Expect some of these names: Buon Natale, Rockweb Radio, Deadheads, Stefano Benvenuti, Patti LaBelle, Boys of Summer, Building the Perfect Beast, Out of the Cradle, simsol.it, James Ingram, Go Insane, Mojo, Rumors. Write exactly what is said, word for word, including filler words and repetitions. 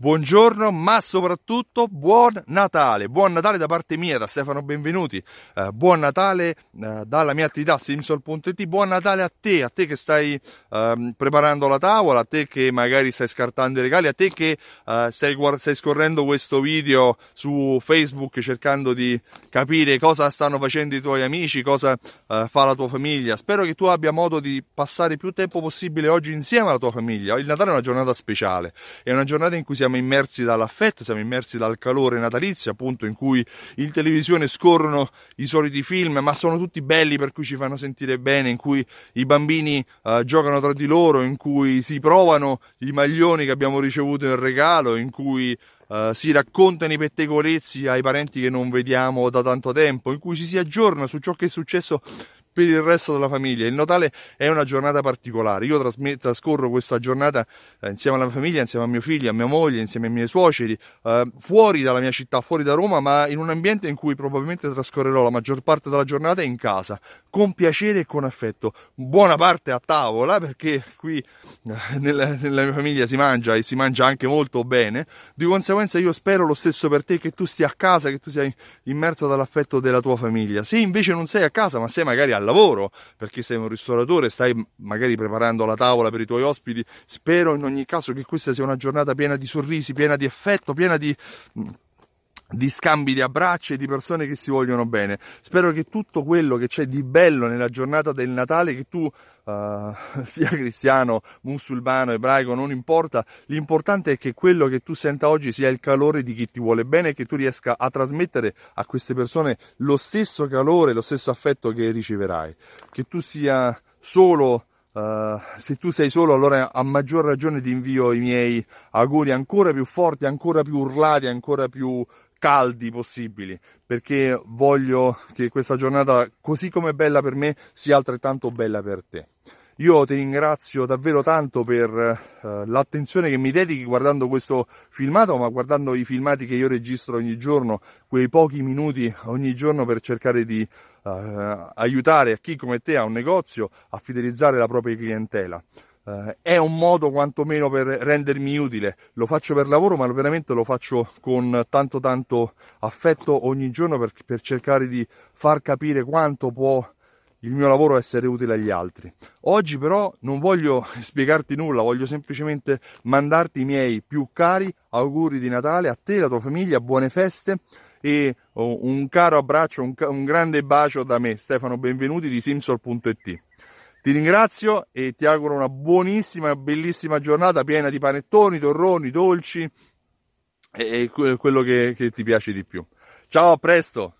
Buongiorno, ma soprattutto buon Natale, buon Natale da parte mia, da Stefano Benvenuti, eh, buon Natale eh, dalla mia attività simsol punto it, buon Natale a te, a te che stai eh, preparando la tavola, a te che magari stai scartando i regali, a te che eh, stai, stai scorrendo questo video su Facebook cercando di capire cosa stanno facendo i tuoi amici, cosa eh, fa la tua famiglia. Spero che tu abbia modo di passare più tempo possibile oggi insieme alla tua famiglia. Il Natale è una giornata speciale, è una giornata in cui siamo Siamo immersi dall'affetto, siamo immersi dal calore natalizio, appunto, in cui in televisione scorrono i soliti film, ma sono tutti belli, per cui ci fanno sentire bene, in cui i bambini eh, giocano tra di loro, in cui si provano i maglioni che abbiamo ricevuto in regalo, in cui Uh, si raccontano i pettegolezzi ai parenti che non vediamo da tanto tempo, in cui ci si aggiorna su ciò che è successo per il resto della famiglia. Il Natale è una giornata particolare. Io trascorro questa giornata uh, insieme alla famiglia, insieme a mio figlio, a mia moglie, insieme ai miei suoceri, uh, fuori dalla mia città, fuori da Roma, ma in un ambiente in cui probabilmente trascorrerò la maggior parte della giornata in casa, con piacere e con affetto. Buona parte a tavola, perché qui uh, nella, nella mia famiglia si mangia e si mangia anche molto bene. Di conseguenza io spero lo stesso per te, che tu stia a casa, che tu sia immerso dall'affetto della tua famiglia. Se invece non sei a casa, ma sei magari al lavoro, perché sei un ristoratore, stai magari preparando la tavola per i tuoi ospiti, spero in ogni caso che questa sia una giornata piena di sorrisi, piena di affetto, piena di... di scambi di abbracci e di persone che si vogliono bene. Spero che tutto quello che c'è di bello nella giornata del Natale, che tu uh, sia cristiano, musulmano, ebraico, non importa, l'importante è che quello che tu senta oggi sia il calore di chi ti vuole bene e che tu riesca a trasmettere a queste persone lo stesso calore, lo stesso affetto che riceverai. Che tu sia solo Uh, se tu sei solo, allora a maggior ragione ti invio i miei auguri ancora più forti, ancora più urlati, ancora più caldi possibili, perché voglio che questa giornata, così come è bella per me, sia altrettanto bella per te. Io ti ringrazio davvero tanto per eh, l'attenzione che mi dedichi guardando questo filmato, ma guardando i filmati che io registro ogni giorno, quei pochi minuti ogni giorno per cercare di eh, aiutare chi come te ha un negozio a fidelizzare la propria clientela. Eh, è un modo quantomeno per rendermi utile, lo faccio per lavoro, ma veramente lo faccio con tanto tanto affetto ogni giorno per, per cercare di far capire quanto può il mio lavoro essere utile agli altri. Oggi però non voglio spiegarti nulla, voglio semplicemente mandarti i miei più cari auguri di Natale a te e alla tua famiglia, buone feste e un caro abbraccio, un, un grande bacio da me, Stefano Benvenuti di simsol punto it. Ti ringrazio e ti auguro una buonissima e bellissima giornata piena di panettoni, torroni, dolci e, e quello che, che ti piace di più. Ciao, a presto!